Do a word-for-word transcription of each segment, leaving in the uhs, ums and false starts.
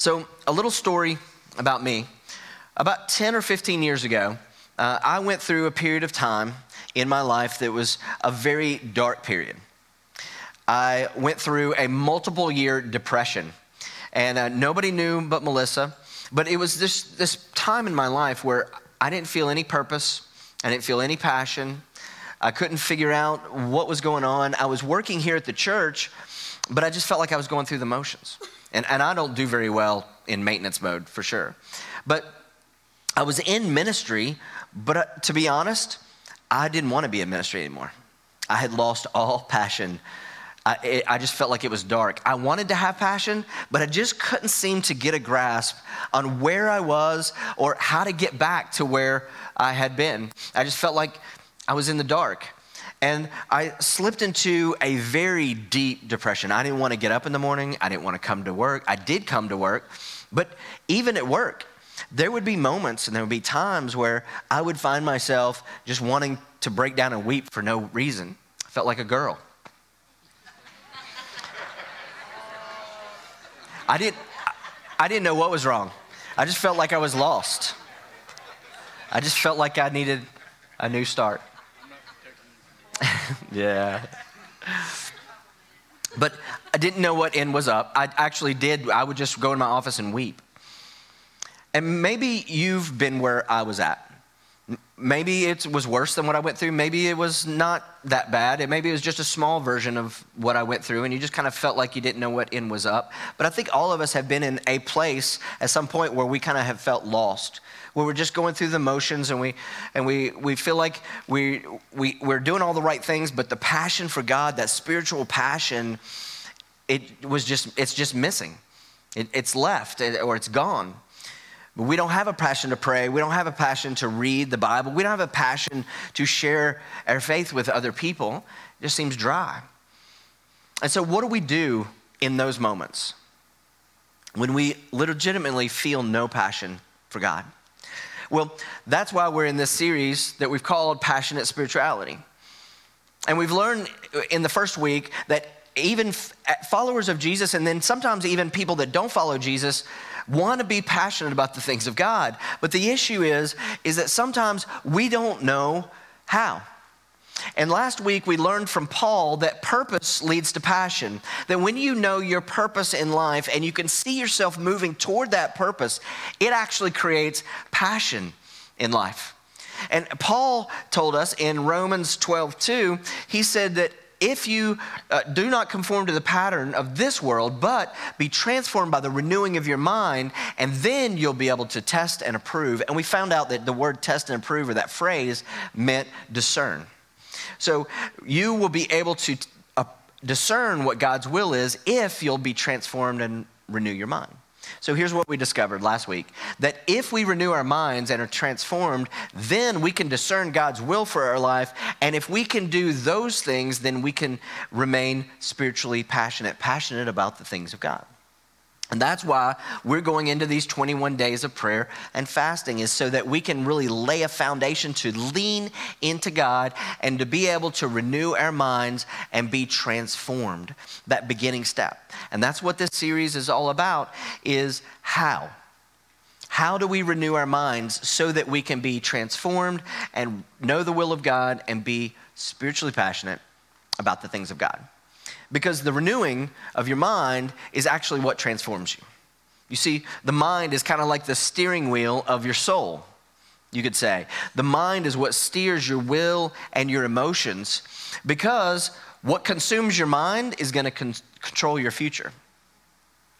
So a little story about me. About ten or fifteen years ago, uh, I went through a period of time in my life that was a very dark period. I went through a multiple year depression, and uh, nobody knew but Melissa, but it was this, this time in my life where I didn't feel any purpose, I didn't feel any passion, I couldn't figure out what was going on. I was working here at the church, but I just felt like I was going through the motions. And, and I don't do very well in maintenance mode, for sure. But I was in ministry, but to be honest, I didn't want to be in ministry anymore. I had lost all passion. I, it, I just felt like it was dark. I wanted to have passion, but I just couldn't seem to get a grasp on where I was or how to get back to where I had been. I just felt like I was in the dark. And I slipped into a very deep depression. I didn't want to get up in the morning. I didn't want to come to work. I did come to work, but even at work, there would be moments and there would be times where I would find myself just wanting to break down and weep for no reason. I felt like a girl. I didn't, I didn't know what was wrong. I just felt like I was lost. I just felt like I needed a new start. Yeah. But I didn't know what end was up. I actually did. I would just go in my office and weep. And maybe you've been where I was at. Maybe it was worse than what I went through. Maybe it was not that bad. And maybe it was just a small version of what I went through, and you just kind of felt like you didn't know what end was up. But I think all of us have been in a place at some point where we kind of have felt lost, where we're just going through the motions, and we and we we feel like we we we're doing all the right things, but the passion for God, that spiritual passion, it was just it's just missing. It, it's left or it's gone. We don't have a passion to pray. We don't have a passion to read the Bible. We don't have a passion to share our faith with other people. It just seems dry. And so what do we do in those moments when we legitimately feel no passion for God? Well, that's why we're in this series that we've called Passionate Spirituality. And we've learned in the first week that even followers of Jesus, and then sometimes even people that don't follow Jesus, want to be passionate about the things of God. But the issue is, is that sometimes we don't know how. And last week we learned from Paul that purpose leads to passion. That when you know your purpose in life and you can see yourself moving toward that purpose, it actually creates passion in life. And Paul told us in Romans twelve two, he said that if you uh, do not conform to the pattern of this world, but be transformed by the renewing of your mind, and then you'll be able to test and approve. And we found out that the word test and approve, or that phrase, meant discern. So you will be able to uh, discern what God's will is if you'll be transformed and renew your mind. So here's what we discovered last week, that if we renew our minds and are transformed, then we can discern God's will for our life. And if we can do those things, then we can remain spiritually passionate, passionate about the things of God. And that's why we're going into these twenty-one days of prayer and fasting, is so that we can really lay a foundation to lean into God and to be able to renew our minds and be transformed, that beginning step. And that's what this series is all about, is how. How do we renew our minds so that we can be transformed and know the will of God and be spiritually passionate about the things of God? Because the renewing of your mind is actually what transforms you. You see, the mind is kind of like the steering wheel of your soul, you could say. The mind is what steers your will and your emotions, because what consumes your mind is going to con- control your future.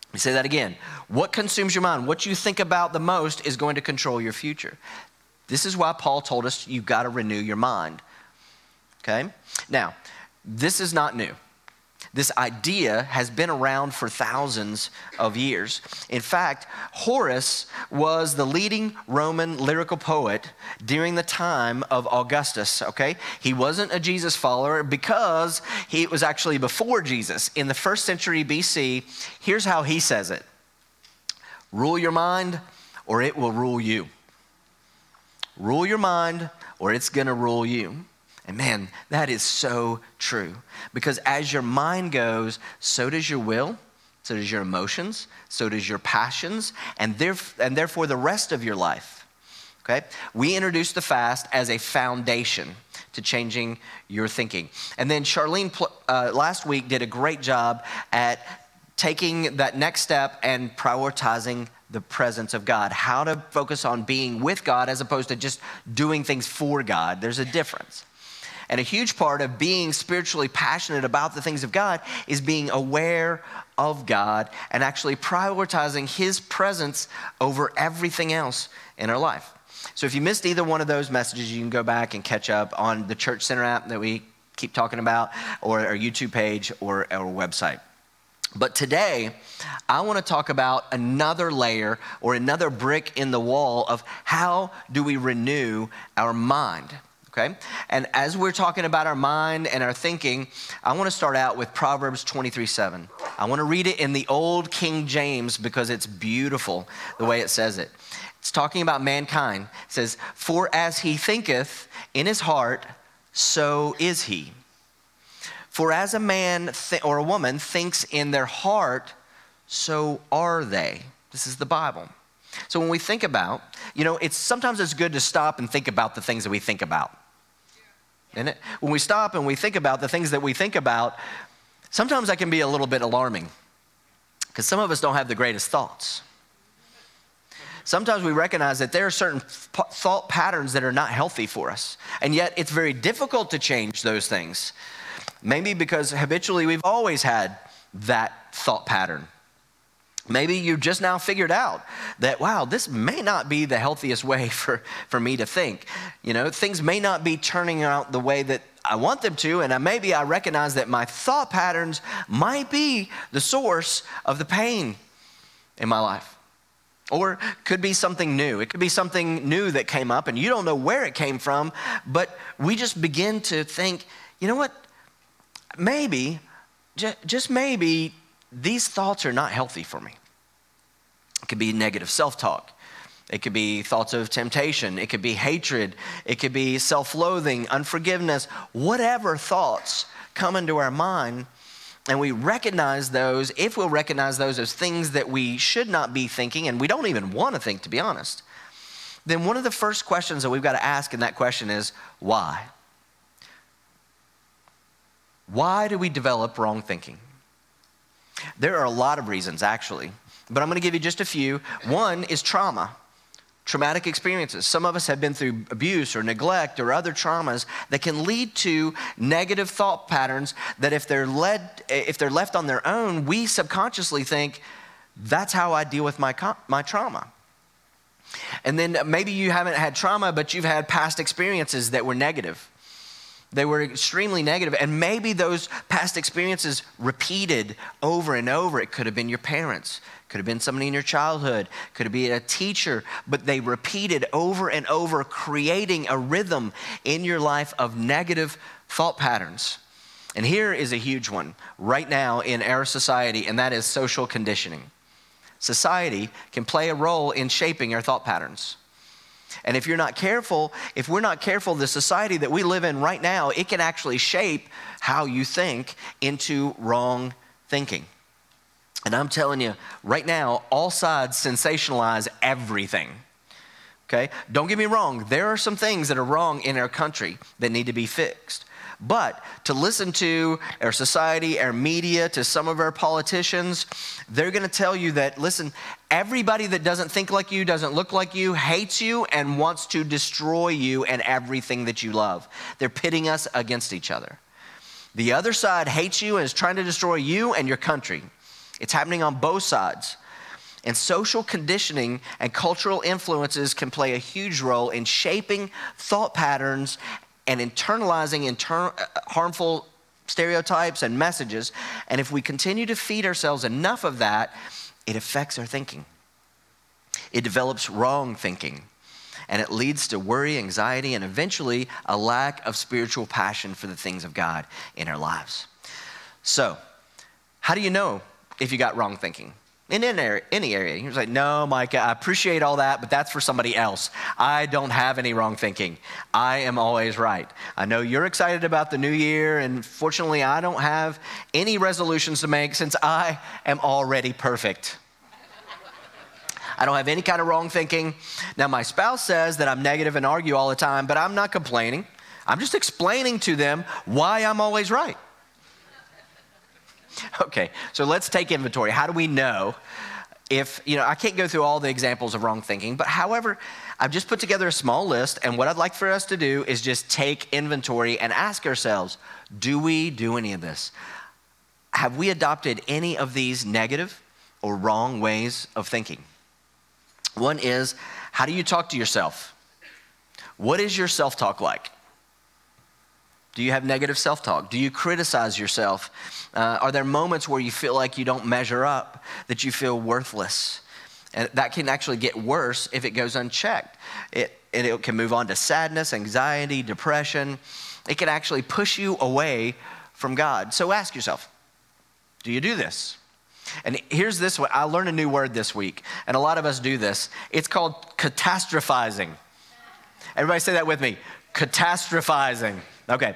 Let me say that again. What consumes your mind, what you think about the most, is going to control your future. This is why Paul told us you've got to renew your mind, okay? Now, this is not new. This idea has been around for thousands of years. In fact, Horace was the leading Roman lyrical poet during the time of Augustus, okay? He wasn't a Jesus follower because he was actually before Jesus. In the first century B C, here's how he says it. Rule your mind or it will rule you. Rule your mind or it's gonna rule you. And man, that is so true, because as your mind goes, so does your will, so does your emotions, so does your passions, and, theref- and therefore the rest of your life, okay? We introduced the fast as a foundation to changing your thinking. And then Charlene pl- uh, last week did a great job at taking that next step and prioritizing the presence of God, how to focus on being with God as opposed to just doing things for God. There's a difference. And a huge part of being spiritually passionate about the things of God is being aware of God and actually prioritizing His presence over everything else in our life. So if you missed either one of those messages, you can go back and catch up on the Church Center app that we keep talking about, or our YouTube page, or our website. But today, I want to talk about another layer or another brick in the wall of how do we renew our mind, okay? And as we're talking about our mind and our thinking, I want to start out with Proverbs twenty-three seven. I want to read it in the old King James because it's beautiful the way it says it. It's talking about mankind. It says, "For as he thinketh in his heart, so is he. For as a man th- or a woman thinks in their heart, so are they." This is the Bible. So when we think about, you know, it's sometimes it's good to stop and think about the things that we think about. Isn't it? When we stop and we think about the things that we think about, sometimes that can be a little bit alarming because some of us don't have the greatest thoughts. Sometimes we recognize that there are certain thought patterns that are not healthy for us, and yet it's very difficult to change those things. Maybe because habitually we've always had that thought pattern. Maybe you just now figured out that, wow, this may not be the healthiest way for, for me to think. You know, things may not be turning out the way that I want them to, and I, maybe I recognize that my thought patterns might be the source of the pain in my life. Or could be something new. It could be something new that came up, and you don't know where it came from, but we just begin to think, you know what? Maybe, just maybe, these thoughts are not healthy for me. It could be negative self-talk. It could be thoughts of temptation. It could be hatred. It could be self-loathing, unforgiveness, whatever thoughts come into our mind. And we recognize those, if we'll recognize those as things that we should not be thinking, and we don't even want to think, to be honest, then one of the first questions that we've got to ask in that question is, why? Why do we develop wrong thinking? There are a lot of reasons, actually, but I'm going to give you just a few. One is trauma, traumatic experiences. Some of us have been through abuse or neglect or other traumas that can lead to negative thought patterns that if they're led, if they're left on their own, we subconsciously think, that's how I deal with my my trauma. And then maybe you haven't had trauma, but you've had past experiences that were negative. They were extremely negative, and maybe those past experiences repeated over and over. It could have been your parents, could have been somebody in your childhood, could have been a teacher, but they repeated over and over, creating a rhythm in your life of negative thought patterns. And here is a huge one right now in our society, and that is social conditioning. Society can play a role in shaping our thought patterns. And if you're not careful, if we're not careful, the society that we live in right now, it can actually shape how you think into wrong thinking. And I'm telling you, right now, all sides sensationalize everything, okay? Don't get me wrong. There are some things that are wrong in our country that need to be fixed. But to listen to our society, our media, to some of our politicians, they're going to tell you that, listen, everybody that doesn't think like you, doesn't look like you, hates you and wants to destroy you and everything that you love. They're pitting us against each other. The other side hates you and is trying to destroy you and your country. It's happening on both sides. And social conditioning and cultural influences can play a huge role in shaping thought patterns and internalizing inter- harmful stereotypes and messages. And if we continue to feed ourselves enough of that, it affects our thinking. It develops wrong thinking, and it leads to worry, anxiety, and eventually a lack of spiritual passion for the things of God in our lives. So, how do you know if you got wrong thinking? in any area, any area. He was like, no, Micah, I appreciate all that, but that's for somebody else. I don't have any wrong thinking. I am always right. I know you're excited about the new year, and fortunately, I don't have any resolutions to make since I am already perfect. I don't have any kind of wrong thinking. Now, my spouse says that I'm negative and argue all the time, but I'm not complaining. I'm just explaining to them why I'm always right. Okay, so let's take inventory. How do we know if, you know, I can't go through all the examples of wrong thinking, but however, I've just put together a small list, and what I'd like for us to do is just take inventory and ask ourselves, do we do any of this? Have we adopted any of these negative or wrong ways of thinking? One is, how do you talk to yourself? What is your self-talk like? Do you have negative self-talk? Do you criticize yourself? Uh, are there moments where you feel like you don't measure up, that you feel worthless? And that can actually get worse if it goes unchecked. It, and it can move on to sadness, anxiety, depression. It can actually push you away from God. So ask yourself, do you do this? And here's this one. I learned a new word this week, and a lot of us do this. It's called catastrophizing. Everybody say that with me. Catastrophizing. Okay,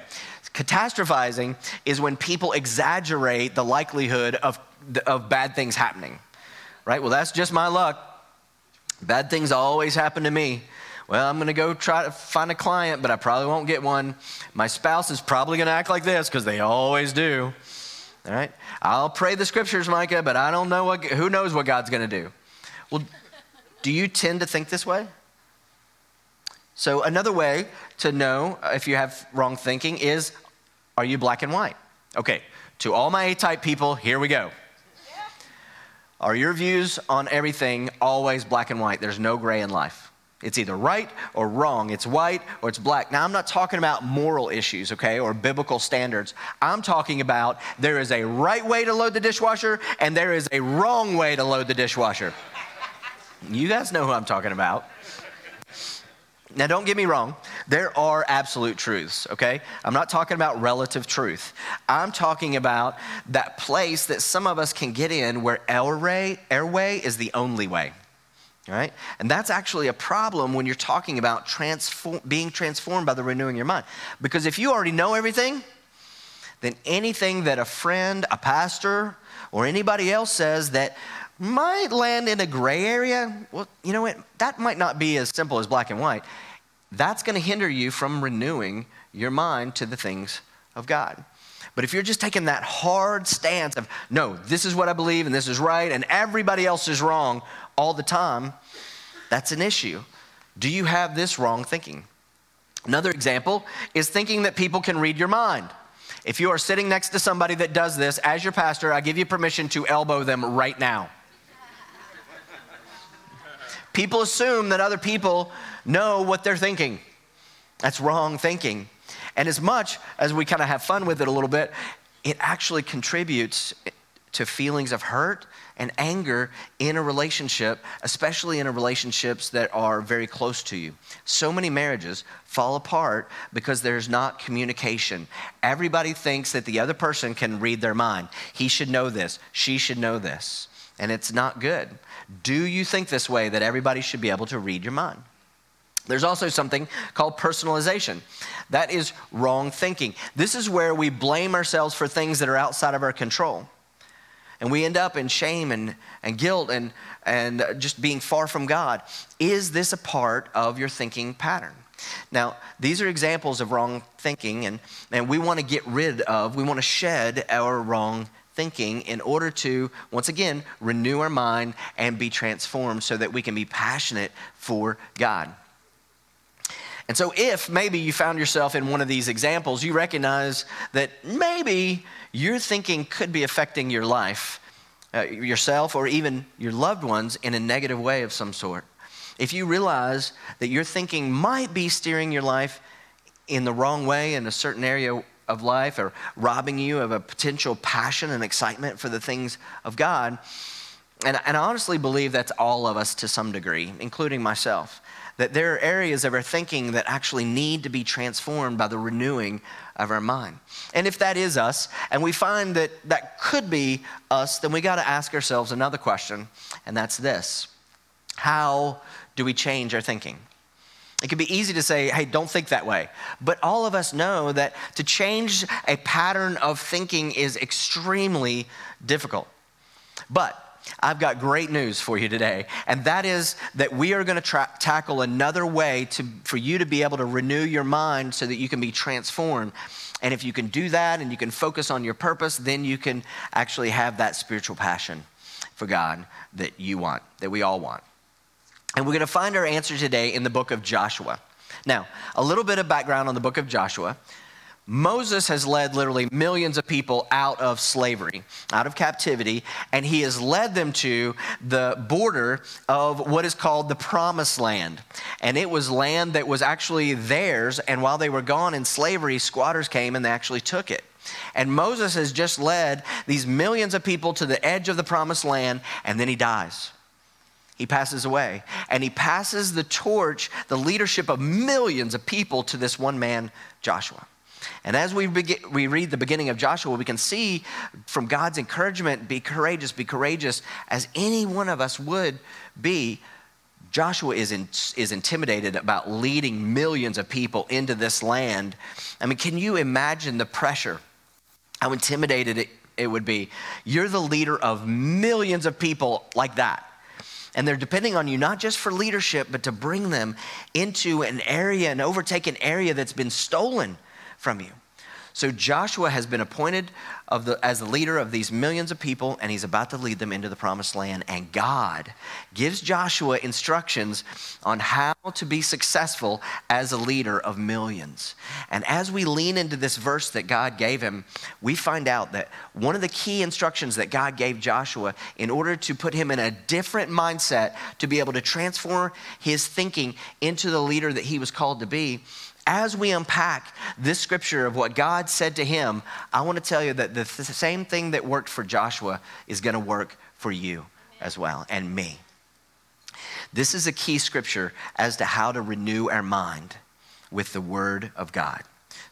catastrophizing is when people exaggerate the likelihood of, of bad things happening, right? Well, that's just my luck. Bad things always happen to me. Well, I'm gonna go try to find a client, but I probably won't get one. My spouse is probably gonna act like this because they always do, all right? I'll pray the scriptures, Micah, but I don't know what, who knows what God's gonna do. Well, do you tend to think this way? So another way to know if you have wrong thinking is, are you black and white? Okay, to all my A-type people, here we go. Yeah. Are your views on everything always black and white? There's no gray in life. It's either right or wrong. It's white or it's black. Now, I'm not talking about moral issues, okay, or biblical standards. I'm talking about there is a right way to load the dishwasher and there is a wrong way to load the dishwasher. You guys know who I'm talking about. Now, don't get me wrong. There are absolute truths, okay? I'm not talking about relative truth. I'm talking about that place that some of us can get in where airway, airway is the only way, all right? And that's actually a problem when you're talking about transform, being transformed by the renewing of your mind. Because if you already know everything, then anything that a friend, a pastor, or anybody else says that might land in a gray area, well, you know what? That might not be as simple as black and white. That's going to hinder you from renewing your mind to the things of God. But if you're just taking that hard stance of, no, this is what I believe and this is right and everybody else is wrong all the time, that's an issue. Do you have this wrong thinking? Another example is thinking that people can read your mind. If you are sitting next to somebody that does this, as your pastor, I give you permission to elbow them right now. People assume that other people know what they're thinking. That's wrong thinking. And as much as we kind of have fun with it a little bit, it actually contributes to feelings of hurt and anger in a relationship, especially in relationships that are very close to you. So many marriages fall apart because there's not communication. Everybody thinks that the other person can read their mind. He should know this. She should know this. And it's not good. Do you think this way, that everybody should be able to read your mind? There's also something called personalization. That is wrong thinking. This is where we blame ourselves for things that are outside of our control. And we end up in shame and, and guilt and, and just being far from God. Is this a part of your thinking pattern? Now, these are examples of wrong thinking, and, and we want to get rid of, we want to shed our wrong thinking. thinking in order to, once again, renew our mind and be transformed so that we can be passionate for God. And so if maybe you found yourself in one of these examples, you recognize that maybe your thinking could be affecting your life, uh, yourself, or even your loved ones in a negative way of some sort. If you realize that your thinking might be steering your life in the wrong way in a certain area of life, or robbing you of a potential passion and excitement for the things of God, And, and I honestly believe that's all of us to some degree, including myself, that there are areas of our thinking that actually need to be transformed by the renewing of our mind. And if that is us, and we find that that could be us, then we got to ask ourselves another question, and that's this: how do we change our thinking? It can be easy to say, hey, don't think that way. But all of us know that to change a pattern of thinking is extremely difficult. But I've got great news for you today, and that is that we are going to tra- tackle another way to, for you to be able to renew your mind so that you can be transformed. And if you can do that and you can focus on your purpose, then you can actually have that spiritual passion for God that you want, that we all want. And we're going to find our answer today in the book of Joshua. Now, a little bit of background on the book of Joshua. Moses has led literally millions of people out of slavery, out of captivity, and he has led them to the border of what is called the Promised Land. And it was land that was actually theirs, and while they were gone in slavery, squatters came and they actually took it. And Moses has just led these millions of people to the edge of the Promised Land, and then he dies. He passes away, and he passes the torch, the leadership of millions of people, to this one man, Joshua. And as we begin, we read the beginning of Joshua, we can see from God's encouragement, be courageous, be courageous, as any one of us would be. Joshua is in, is intimidated about leading millions of people into this land. I mean, can you imagine the pressure, how intimidated it, it would be? You're the leader of millions of people like that. And they're depending on you, not just for leadership, but to bring them into an area, an overtaken area that's been stolen from you. So Joshua has been appointed of the, as the leader of these millions of people, and he's about to lead them into the Promised Land. And God gives Joshua instructions on how to be successful as a leader of millions. And as we lean into this verse that God gave him, we find out that one of the key instructions that God gave Joshua in order to put him in a different mindset to be able to transform his thinking into the leader that he was called to be. As we unpack this scripture of what God said to him, I want to tell you that the th- same thing that worked for Joshua is going to work for you as well, and me. This is a key scripture as to how to renew our mind with the word of God.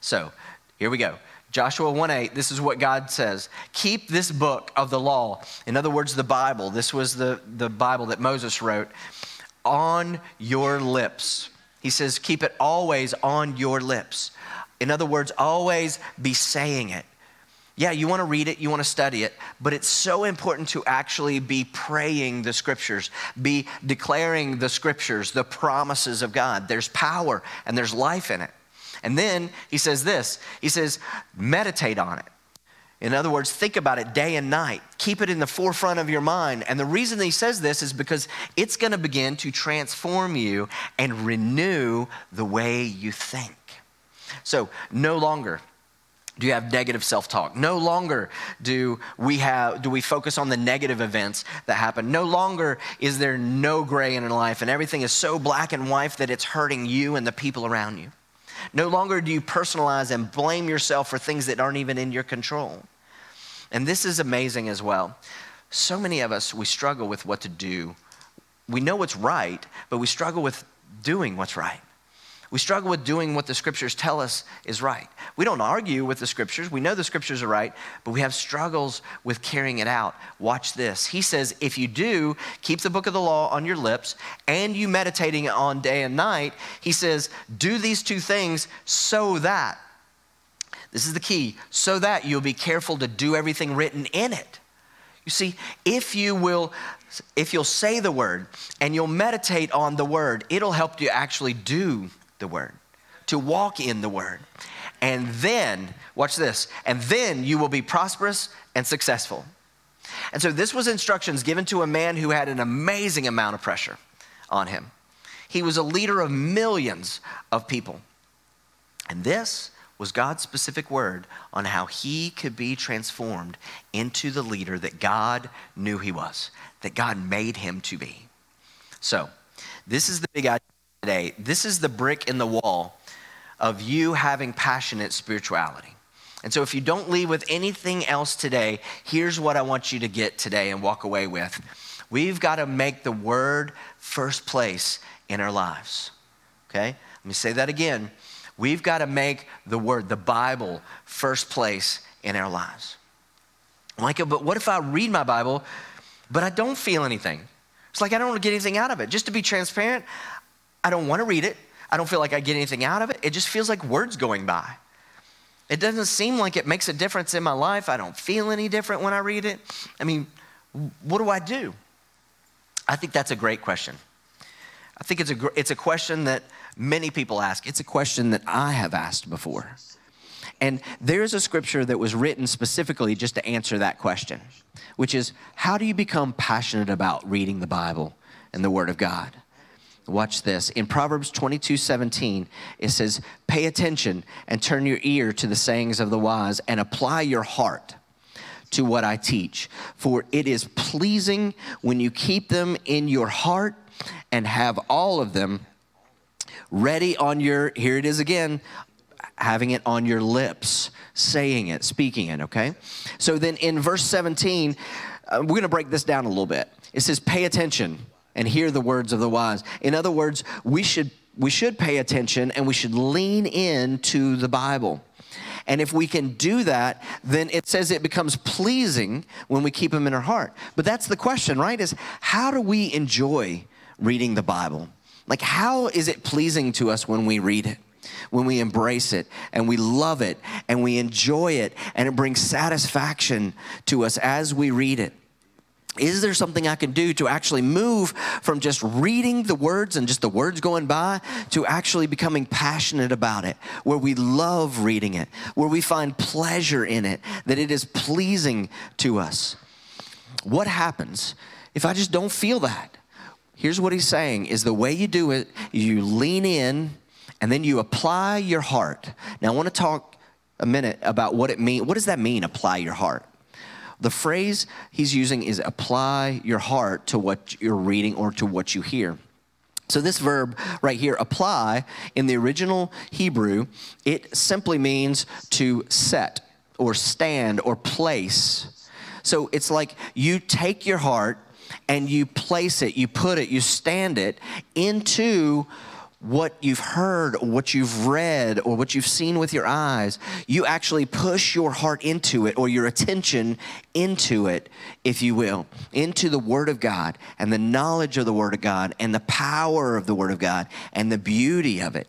So here we go. Joshua one eight, this is what God says. Keep this book of the law. In other words, the Bible. This was the, the Bible that Moses wrote on your lips. He says, keep it always on your lips. In other words, always be saying it. Yeah, you want to read it, you want to study it, but it's so important to actually be praying the scriptures, be declaring the scriptures, the promises of God. There's power and there's life in it. And then he says this, he says, meditate on it. In other words, think about it day and night. Keep it in the forefront of your mind. And the reason that he says this is because it's going to begin to transform you and renew the way you think. So no longer do you have negative self-talk. No longer do we have do we focus on the negative events that happen. No longer is there no gray in life, and everything is so black and white that it's hurting you and the people around you. No longer do you personalize and blame yourself for things that aren't even in your control. And this is amazing as well. So many of us, we struggle with what to do. We know what's right, but we struggle with doing what's right. We struggle with doing what the scriptures tell us is right. We don't argue with the scriptures. We know the scriptures are right, but we have struggles with carrying it out. Watch this. He says, if you do keep the book of the law on your lips and you meditating on day and night, he says, do these two things so that, this is the key, so that you'll be careful to do everything written in it. You see, if you will, if you'll say the word and you'll meditate on the word, it'll help you actually do the word, to walk in the word. And then, watch this, and then you will be prosperous and successful. And so this was instructions given to a man who had an amazing amount of pressure on him. He was a leader of millions of people. And this was God's specific word on how he could be transformed into the leader that God knew he was, that God made him to be. So this is the big idea today. This is the brick in the wall of you having passionate spirituality. And so if you don't leave with anything else today, here's what I want you to get today and walk away with. We've got to make the word first place in our lives, okay? Let me say that again. We've got to make the word, the Bible, first place in our lives. I'm like, but what if I read my Bible, but I don't feel anything? It's like I don't get anything out of it. Just to be transparent, I don't want to read it. I don't feel like I get anything out of it. It just feels like words going by. It doesn't seem like it makes a difference in my life. I don't feel any different when I read it. I mean, what do I do? I think that's a great question. I think it's a, it's a question that many people ask. It's a question that I have asked before. And there's a scripture that was written specifically just to answer that question, which is, how do you become passionate about reading the Bible and the Word of God? Watch this. In Proverbs twenty-two seventeen, it says, pay attention and turn your ear to the sayings of the wise and apply your heart to what I teach. For it is pleasing when you keep them in your heart and have all of them ready on your, here it is again, having it on your lips, saying it, speaking it, okay? So then in verse seventeen, uh, we're going to break this down a little bit. It says, pay attention and hear the words of the wise. In other words, we should we should pay attention and we should lean in to the Bible. And if we can do that, then it says it becomes pleasing when we keep them in our heart. But that's the question, right? Is how do we enjoy reading the Bible? Like, how is it pleasing to us when we read it, when we embrace it, and we love it, and we enjoy it, and it brings satisfaction to us as we read it? Is there something I can do to actually move from just reading the words and just the words going by to actually becoming passionate about it, where we love reading it, where we find pleasure in it, that it is pleasing to us? What happens if I just don't feel that? Here's what he's saying is the way you do it, you lean in and then you apply your heart. Now I want to talk a minute about what it means. What does that mean, apply your heart? The phrase he's using is apply your heart to what you're reading or to what you hear. So this verb right here, apply, in the original Hebrew, it simply means to set or stand or place. So it's like you take your heart and you place it, you put it, you stand it into what you've heard, or what you've read, or what you've seen with your eyes. You actually push your heart into it, or your attention into it, if you will, into the Word of God and the knowledge of the Word of God and the power of the Word of God and the beauty of it.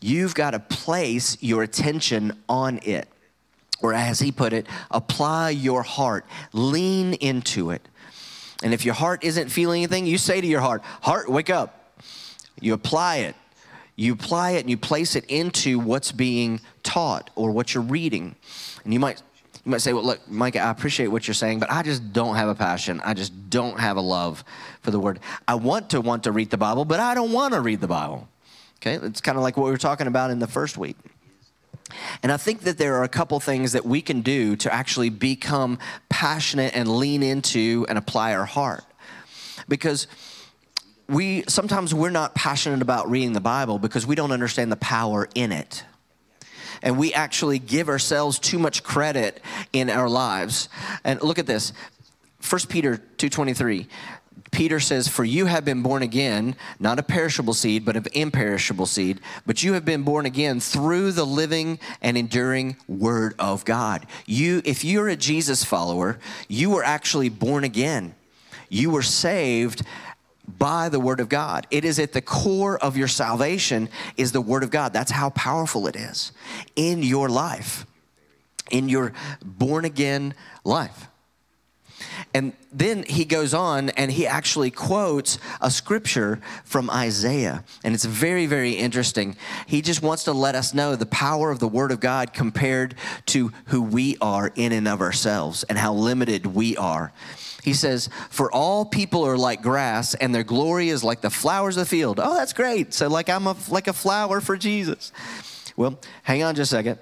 You've got to place your attention on it, or as he put it, apply your heart, lean into it. And if your heart isn't feeling anything, you say to your heart, heart, wake up. You apply it, you apply it and you place it into what's being taught or what you're reading. And you might you might say, well, look, Micah, I appreciate what you're saying, but I just don't have a passion. I just don't have a love for the Word. I want to want to read the Bible, but I don't want to read the Bible. Okay, it's kind of like what we were talking about in the first week. And I think that there are a couple things that we can do to actually become passionate and lean into and apply our heart. Because We sometimes we're not passionate about reading the Bible because we don't understand the power in it. And we actually give ourselves too much credit in our lives. And look at this. First Peter two twenty-three. Peter says, for you have been born again, not of perishable seed, but of imperishable seed. But you have been born again through the living and enduring Word of God. You, if you're a Jesus follower, you were actually born again. You were saved by the Word of God. It is at the core of your salvation is the Word of God. That's how powerful it is in your life, in your born again life. And then he goes on and he actually quotes a scripture from Isaiah. And it's very, very interesting. He just wants to let us know the power of the Word of God compared to who we are in and of ourselves and how limited we are. He says, for all people are like grass and their glory is like the flowers of the field. Oh, that's great. So like I'm a, like a flower for Jesus. Well, hang on just a second,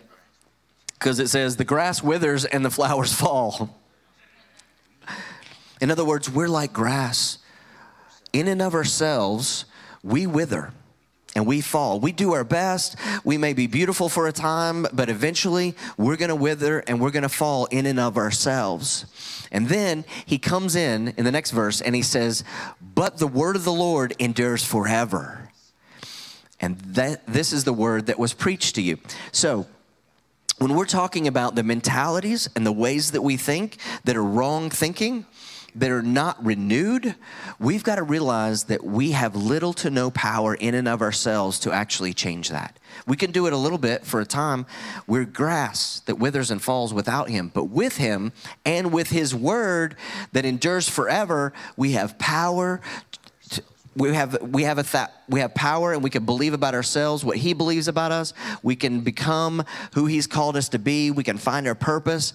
because it says the grass withers and the flowers fall. In other words, we're like grass. In and of ourselves, we wither. and we fall. We do our best. We may be beautiful for a time, but eventually we're going to wither and we're going to fall in and of ourselves. And then he comes in in the next verse and he says, but the word of the Lord endures forever. And that this is the word that was preached to you. So when we're talking about the mentalities and the ways that we think that are wrong thinking, that are not renewed, we've got to realize that we have little to no power in and of ourselves to actually change that. We can do it a little bit for a time. We're grass that withers and falls without him. But with him and with his word that endures forever, we have power. We have we have a th- we have power, and we can believe about ourselves what he believes about us. We can become who he's called us to be. We can find our purpose.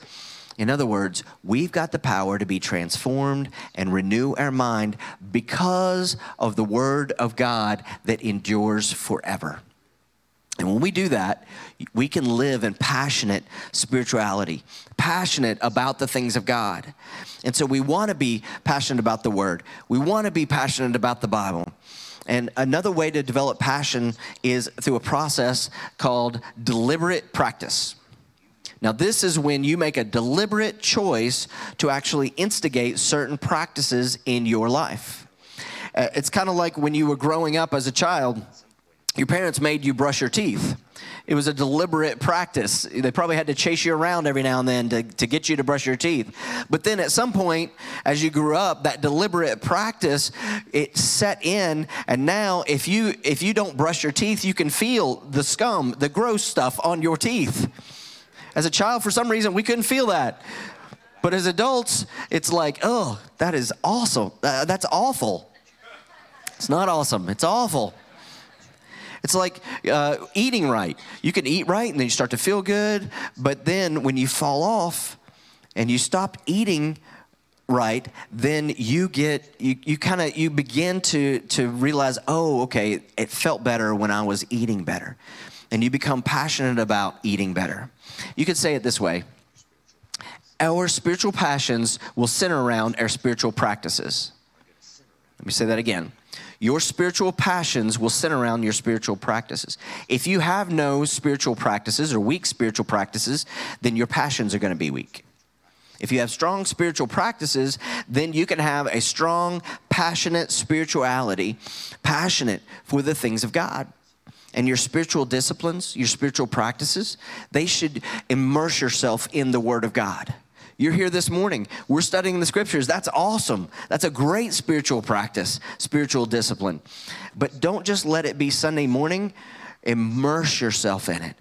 In other words, we've got the power to be transformed and renew our mind because of the word of God that endures forever. And when we do that, we can live in passionate spirituality, passionate about the things of God. And so we want to be passionate about the word. We want to be passionate about the Bible. And another way to develop passion is through a process called deliberate practice. Now, this is when you make a deliberate choice to actually instigate certain practices in your life. Uh, it's kind of like when you were growing up as a child, your parents made you brush your teeth. It was a deliberate practice. They probably had to chase you around every now and then to, to get you to brush your teeth. But then at some point, as you grew up, that deliberate practice, it set in. And now if you if you don't brush your teeth, you can feel the scum, the gross stuff on your teeth. As a child, for some reason, we couldn't feel that. But as adults, it's like, oh, that is awesome. Uh, that's awful. It's not awesome. It's awful. It's like uh, eating right. You can eat right, and then you start to feel good. But then when you fall off and you stop eating right, then you get you, you kind of you begin to to realize, oh, okay, it felt better when I was eating better. And you become passionate about eating better. You could say it this way. Our spiritual passions will center around our spiritual practices. Let me say that again. Your spiritual passions will center around your spiritual practices. If you have no spiritual practices or weak spiritual practices, then your passions are going to be weak. If you have strong spiritual practices, then you can have a strong, passionate spirituality, passionate for the things of God. And your spiritual disciplines, your spiritual practices, they should immerse yourself in the Word of God. You're here this morning. We're studying the Scriptures. That's awesome. That's a great spiritual practice, spiritual discipline. But don't just let it be Sunday morning. Immerse yourself in it.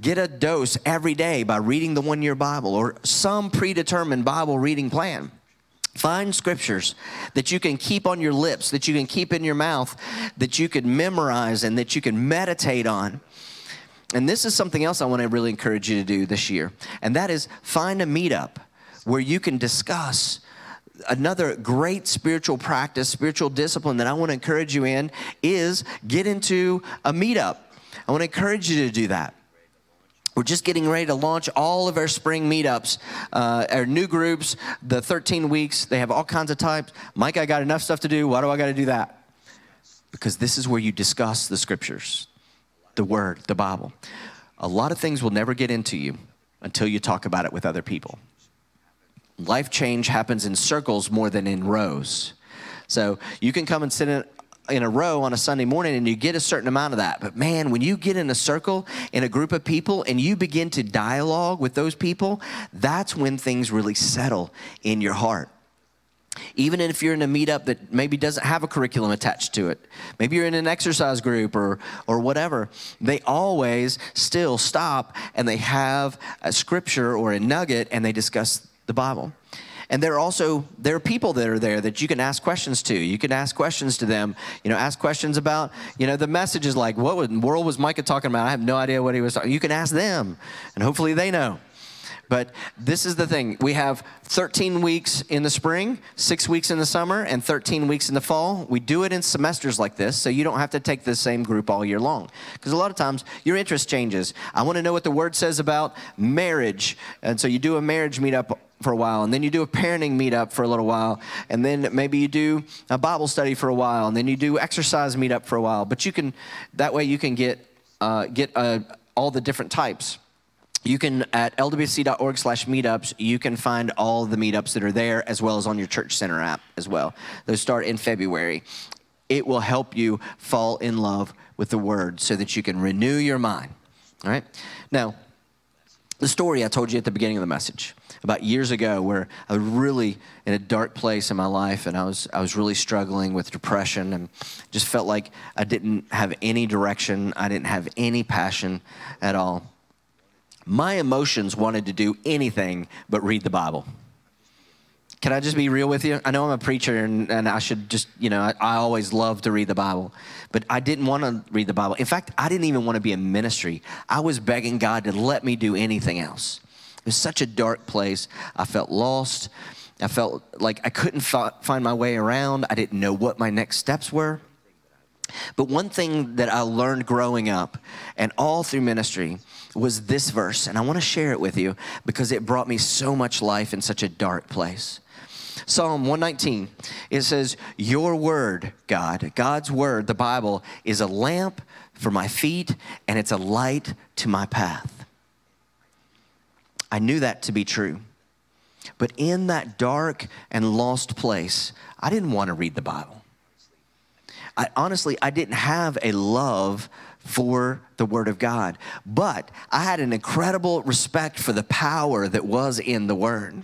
Get a dose every day by reading the one-year Bible or some predetermined Bible reading plan. Find scriptures that you can keep on your lips, that you can keep in your mouth, that you can memorize and that you can meditate on. And this is something else I want to really encourage you to do this year. And that is find a meetup where you can discuss another great spiritual practice, spiritual discipline that I want to encourage you in is get into a meetup. I want to encourage you to do that. We're just getting ready to launch all of our spring meetups, uh, our new groups, the thirteen weeks. They have all kinds of types. Mike, I got enough stuff to do. Why do I got to do that? Because this is where you discuss the scriptures, the word, the Bible. A lot of things will never get into you until you talk about it with other people. Life change happens in circles more than in rows. So you can come and sit in in a row on a Sunday morning and you get a certain amount of that. But man, when you get in a circle, in a group of people, and you begin to dialogue with those people, that's when things really settle in your heart. Even if you're in a meetup that maybe doesn't have a curriculum attached to it, maybe you're in an exercise group or or whatever, they always still stop and they have a scripture or a nugget and they discuss the Bible. And there are also, there are people that are there that you can ask questions to. You can ask questions to them, you know, ask questions about, you know, the message is like, what in the world was Micah talking about? I have no idea what he was talking. You can ask them, and hopefully they know. But this is the thing. We have thirteen weeks in the spring, six weeks in the summer, and thirteen weeks in the fall. We do it in semesters like this, so you don't have to take the same group all year long. Because a lot of times, your interest changes. I want to know what the Word says about marriage. And so you do a marriage meetup for a while, and then you do a parenting meetup for a little while, and then maybe you do a Bible study for a while, and then you do exercise meetup for a while. But you can, that way you can get uh, get uh, all the different types. You can, at L W C dot org slash meetups, you can find all the meetups that are there, as well as on your Church Center app as well. Those start in February. It will help you fall in love with the Word so that you can renew your mind, all right? Now, the story I told you at the beginning of the message about years ago where I was really in a dark place in my life, and I was I was really struggling with depression and just felt like I didn't have any direction. I didn't have any passion at all. My emotions wanted to do anything but read the Bible. Can I just be real with you? I know I'm a preacher, and, and I should just, you know, I, I always love to read the Bible, but I didn't want to read the Bible. In fact, I didn't even want to be in ministry. I was begging God to let me do anything else. It was such a dark place. I felt lost. I felt like I couldn't f- find my way around. I didn't know what my next steps were. But one thing that I learned growing up and all through ministry was this verse, and I want to share it with you because it brought me so much life in such a dark place. Psalm one nineteen, it says, your word, God, God's word, the Bible, is a lamp for my feet, and it's a light to my path. I knew that to be true. But in that dark and lost place, I didn't want to read the Bible. I honestly, I didn't have a love for the Word of God, but I had an incredible respect for the power that was in the Word.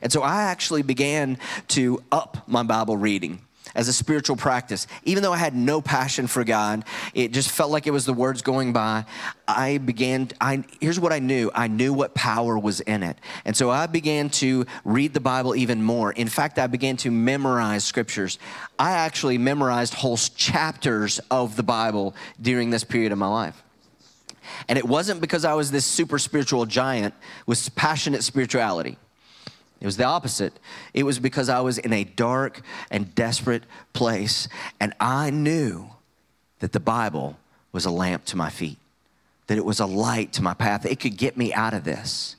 And so I actually began to up my Bible reading as a spiritual practice. Even though I had no passion for God, it just felt like it was the words going by. I began, I, here's what I knew. I knew what power was in it. And so I began to read the Bible even more. In fact, I began to memorize scriptures. I actually memorized whole chapters of the Bible during this period of my life. And it wasn't because I was this super spiritual giant with passionate spirituality. It was the opposite. It was because I was in a dark and desperate place, and I knew that the Bible was a lamp to my feet, that it was a light to my path. It could get me out of this.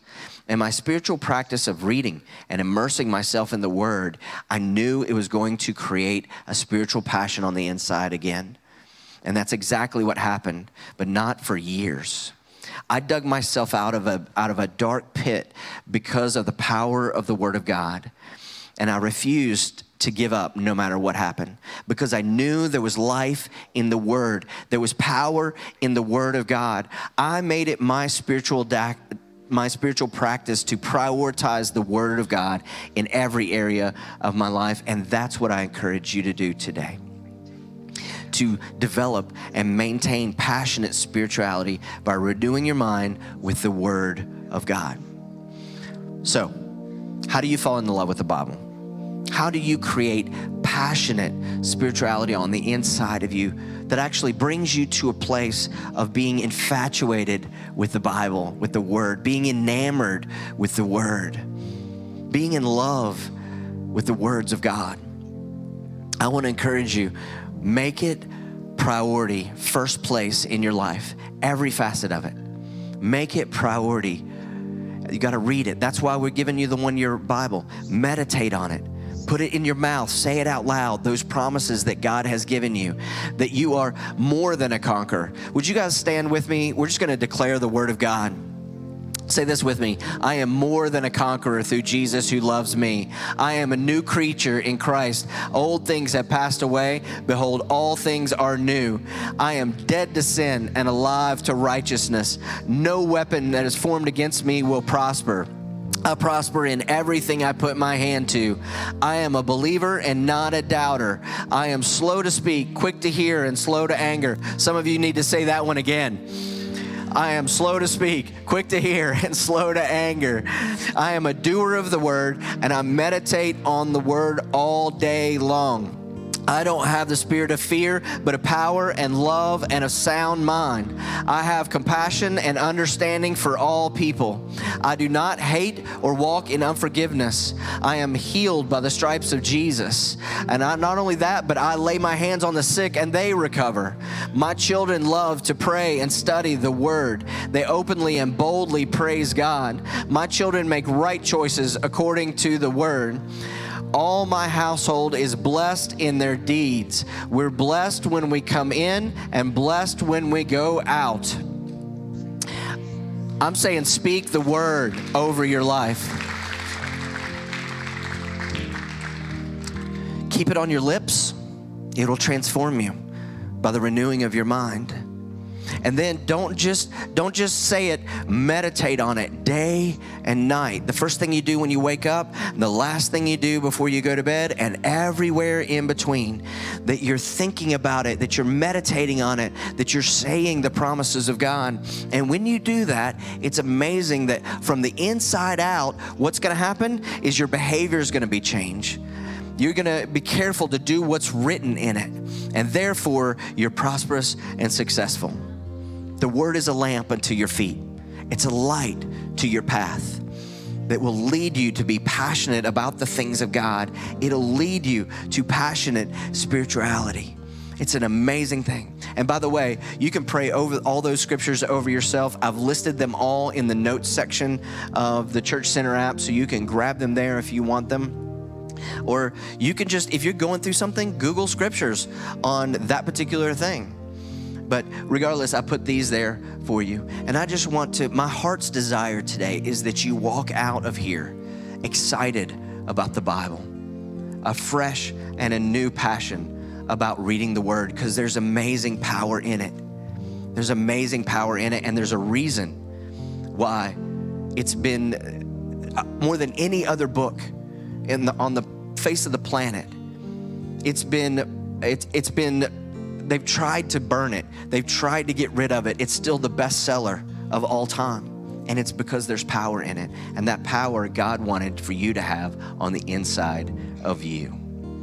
And my spiritual practice of reading and immersing myself in the Word, I knew it was going to create a spiritual passion on the inside again. And that's exactly what happened, but not for years. I dug myself out of a out of a dark pit because of the power of the Word of God, and I refused to give up no matter what happened because I knew there was life in the Word. There was power in the Word of God. I made it my spiritual da- my spiritual practice to prioritize the Word of God in every area of my life, and that's what I encourage you to do today. To develop and maintain passionate spirituality by renewing your mind with the Word of God. So, how do you fall in love with the Bible? How do you create passionate spirituality on the inside of you that actually brings you to a place of being infatuated with the Bible, with the Word, being enamored with the Word, being in love with the words of God? I want to encourage you, make it priority, first place in your life, every facet of it. Make it priority. You got to read it. That's why we're giving you the one-year Bible. Meditate on it. Put it in your mouth. Say it out loud, those promises that God has given you, that you are more than a conqueror. Would you guys stand with me? We're just going to declare the Word of God. Say this with me. I am more than a conqueror through Jesus who loves me. I am a new creature in Christ. Old things have passed away. Behold, all things are new. I am dead to sin and alive to righteousness. No weapon that is formed against me will prosper. I prosper in everything I put my hand to. I am a believer and not a doubter. I am slow to speak, quick to hear, and slow to anger. Some of you need to say that one again. I am slow to speak, quick to hear, and slow to anger. I am a doer of the Word, and I meditate on the Word all day long. I don't have the spirit of fear, but of power and love and a sound mind. I have compassion and understanding for all people. I do not hate or walk in unforgiveness. I am healed by the stripes of Jesus. And I, not only that, but I lay my hands on the sick and they recover. My children love to pray and study the word. They openly and boldly praise God. My children make right choices according to the word. All my household is blessed in their deeds. We're blessed when we come in and blessed when we go out. I'm saying speak the word over your life. Keep it on your lips. It'll transform you by the renewing of your mind. And then don't just don't just say it, meditate on it day and night. The first thing you do when you wake up, the last thing you do before you go to bed, and everywhere in between, that you're thinking about it, that you're meditating on it, that you're saying the promises of God. And when you do that, it's amazing that from the inside out, what's going to happen is your behavior is going to be changed. You're going to be careful to do what's written in it, and therefore you're prosperous and successful. The word is a lamp unto your feet. It's a light to your path that will lead you to be passionate about the things of God. It'll lead you to passionate spirituality. It's an amazing thing. And by the way, you can pray over all those scriptures over yourself. I've listed them all in the notes section of the Church Center app, so you can grab them there if you want them. Or you can just, if you're going through something, Google scriptures on that particular thing. But regardless, I put these there for you. And I just want to, my heart's desire today is that you walk out of here excited about the Bible, a fresh and a new passion about reading the word, because there's amazing power in it. There's amazing power in it, and there's a reason why it's been, uh, more than any other book in the, on the face of the planet, it's been, it's, it's been they've tried to burn it. They've tried to get rid of it. It's still the bestseller of all time. And it's because there's power in it. And that power God wanted for you to have on the inside of you.